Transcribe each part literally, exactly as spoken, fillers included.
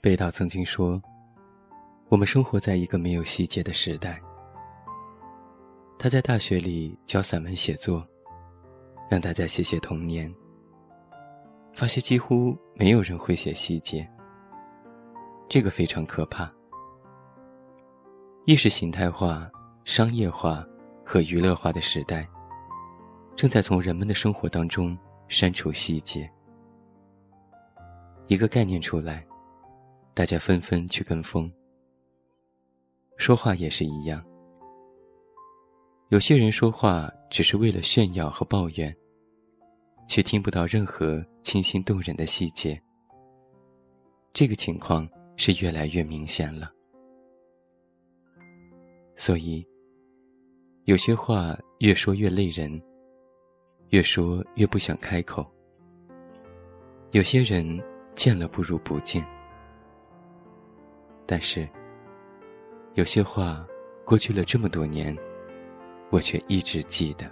北岛曾经说，我们生活在一个没有细节的时代。他在大学里教散文写作，让大家写写童年，发现几乎没有人会写细节，这个非常可怕。意识形态化、商业化和娱乐化的时代，正在从人们的生活当中删除细节。一个概念出来，大家纷纷去跟风，说话也是一样。有些人说话只是为了炫耀和抱怨，却听不到任何清新动人的细节。这个情况是越来越明显了。所以，有些话越说越累人，越说越不想开口。有些人见了不如不见。但是，有些话过去了这么多年，我却一直记得。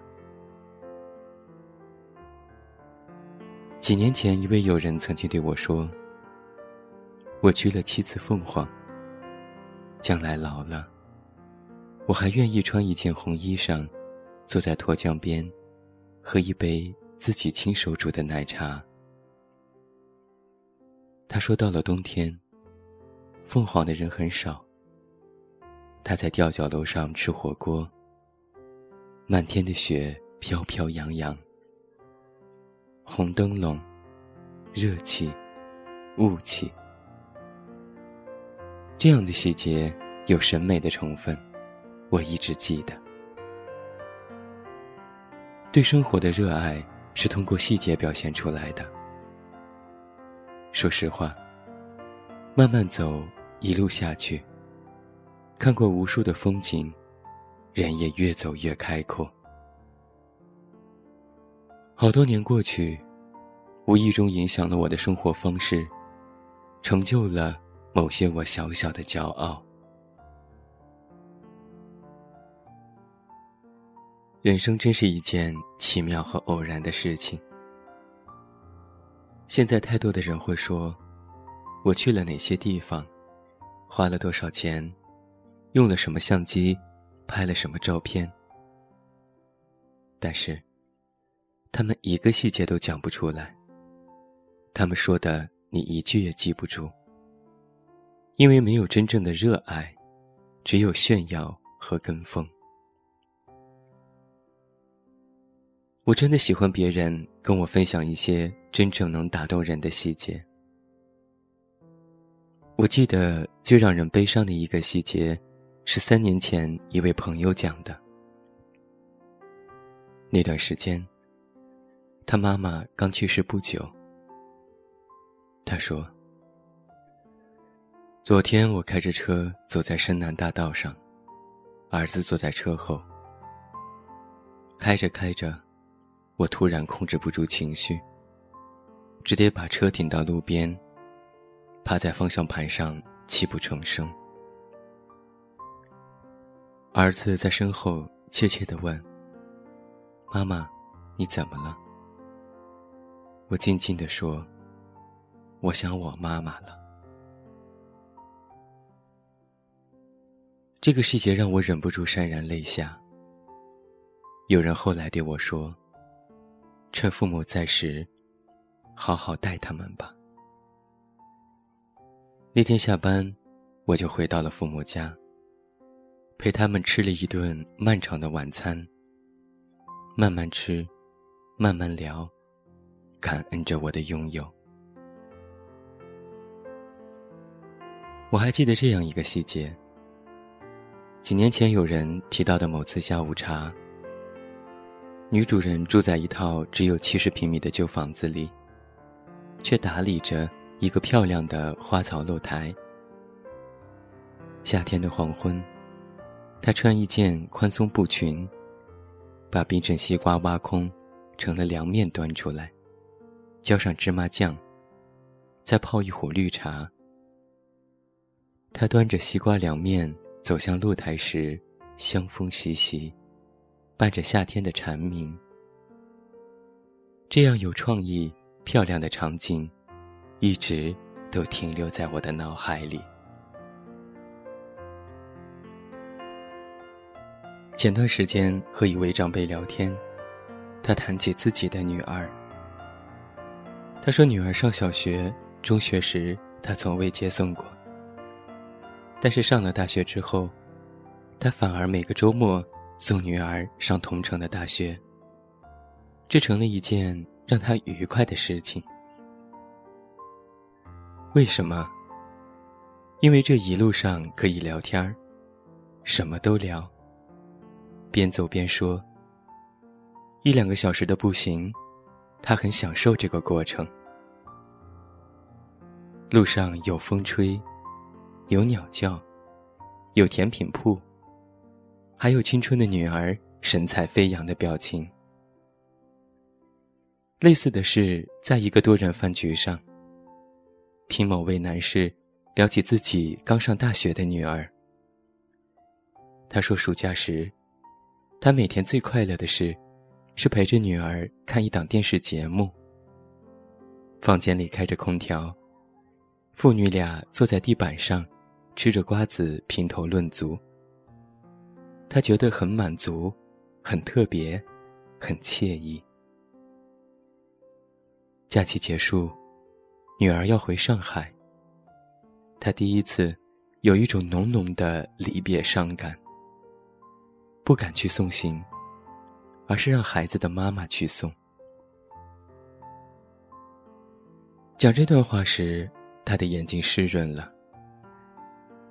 几年前，一位友人曾经对我说：“我掬了七次凤凰，将来老了，我还愿意穿一件红衣裳，坐在沱江边，喝一杯自己亲手煮的奶茶。”他说到了冬天，凤凰的人很少，他在吊脚楼上吃火锅，满天的雪飘飘扬扬，红灯笼，热气，雾气，这样的细节有审美的成分，我一直记得。对生活的热爱是通过细节表现出来的。说实话，慢慢走，一路下去，看过无数的风景，人也越走越开阔。好多年过去，无意中影响了我的生活方式，成就了某些我小小的骄傲。人生真是一件奇妙和偶然的事情。现在太多的人会说，我去了哪些地方，花了多少钱，用了什么相机，拍了什么照片。但是，他们一个细节都讲不出来，他们说的你一句也记不住，因为没有真正的热爱，只有炫耀和跟风。我真的喜欢别人跟我分享一些真正能打动人的细节。我记得最让人悲伤的一个细节，是三年前一位朋友讲的。那段时间，他妈妈刚去世不久。他说，昨天我开着车走在深南大道上，儿子坐在车后。开着开着，我突然控制不住情绪，只得把车停到路边，趴在方向盘上泣不成声。儿子在身后怯怯地问，妈妈，你怎么了？我静静地说，我想我妈妈了。这个细节让我忍不住潸然泪下。有人后来对我说，趁父母在时，好好待他们吧。那天下班，我就回到了父母家，陪他们吃了一顿漫长的晚餐，慢慢吃，慢慢聊，感恩着我的拥有。我还记得这样一个细节，几年前有人提到的某次下午茶，女主人住在一套只有七十平米的旧房子里，却打理着一个漂亮的花草露台。夏天的黄昏，她穿一件宽松布裙，把冰镇西瓜挖空成了凉面端出来，浇上芝麻酱，再泡一壶绿茶。他端着西瓜凉面走向露台时，香风习习，伴着夏天的蝉鸣。这样有创意漂亮的场景一直都停留在我的脑海里。前段时间和一位长辈聊天，他谈起自己的女儿。他说女儿上小学、中学时他从未接送过，但是上了大学之后，他反而每个周末送女儿上同城的大学，这成了一件让他愉快的事情。为什么？因为这一路上可以聊天，什么都聊，边走边说，一两个小时的步行，他很享受这个过程。路上有风吹，有鸟叫，有甜品铺，还有青春的女儿神采飞扬的表情。类似的是，在一个多人饭局上，听某位男士聊起自己刚上大学的女儿。他说暑假时，他每天最快乐的事是陪着女儿看一档电视节目。房间里开着空调，父女俩坐在地板上吃着瓜子评头论足。他觉得很满足，很特别，很惬意。假期结束，女儿要回上海，他第一次有一种浓浓的离别伤感，不敢去送行，而是让孩子的妈妈去送。讲这段话时，他的眼睛湿润了。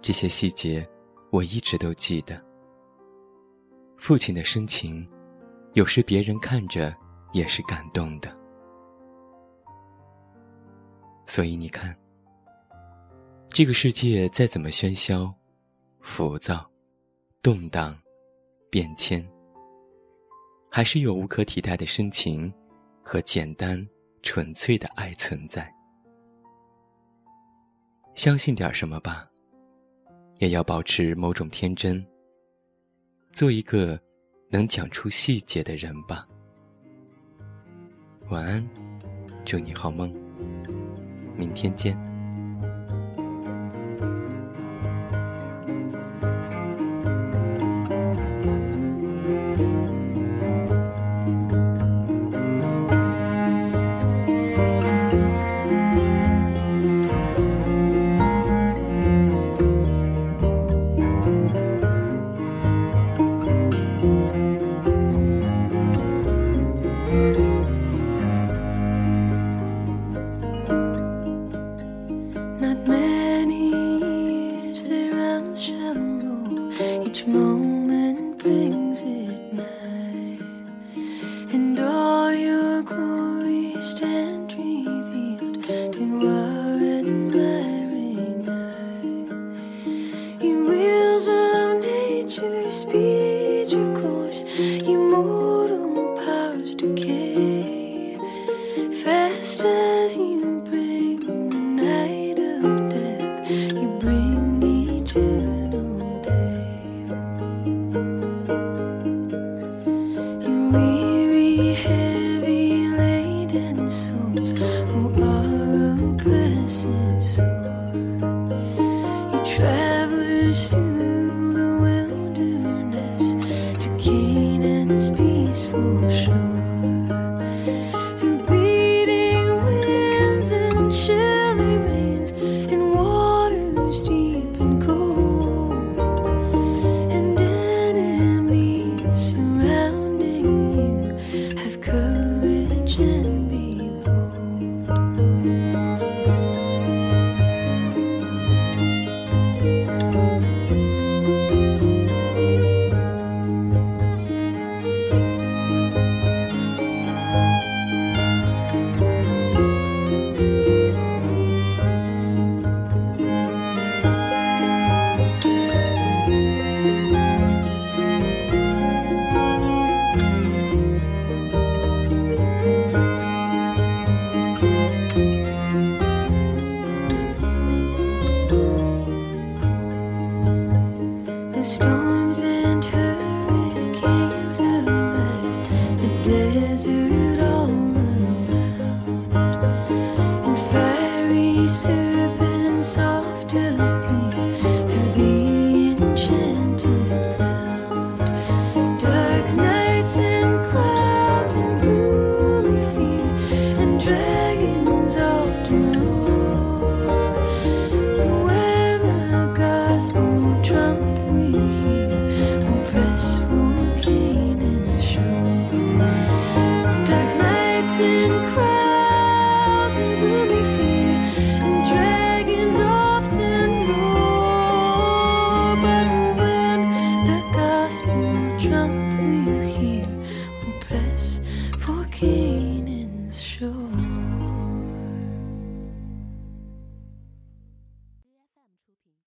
这些细节我一直都记得。父亲的深情，有时别人看着也是感动的。所以你看，这个世界再怎么喧嚣、浮躁、动荡、变迁，还是有无可替代的深情和简单纯粹的爱存在。相信点什么吧，也要保持某种天真，做一个能讲出细节的人吧。晚安，祝你好梦，明天见。You move all powers to care. 知道。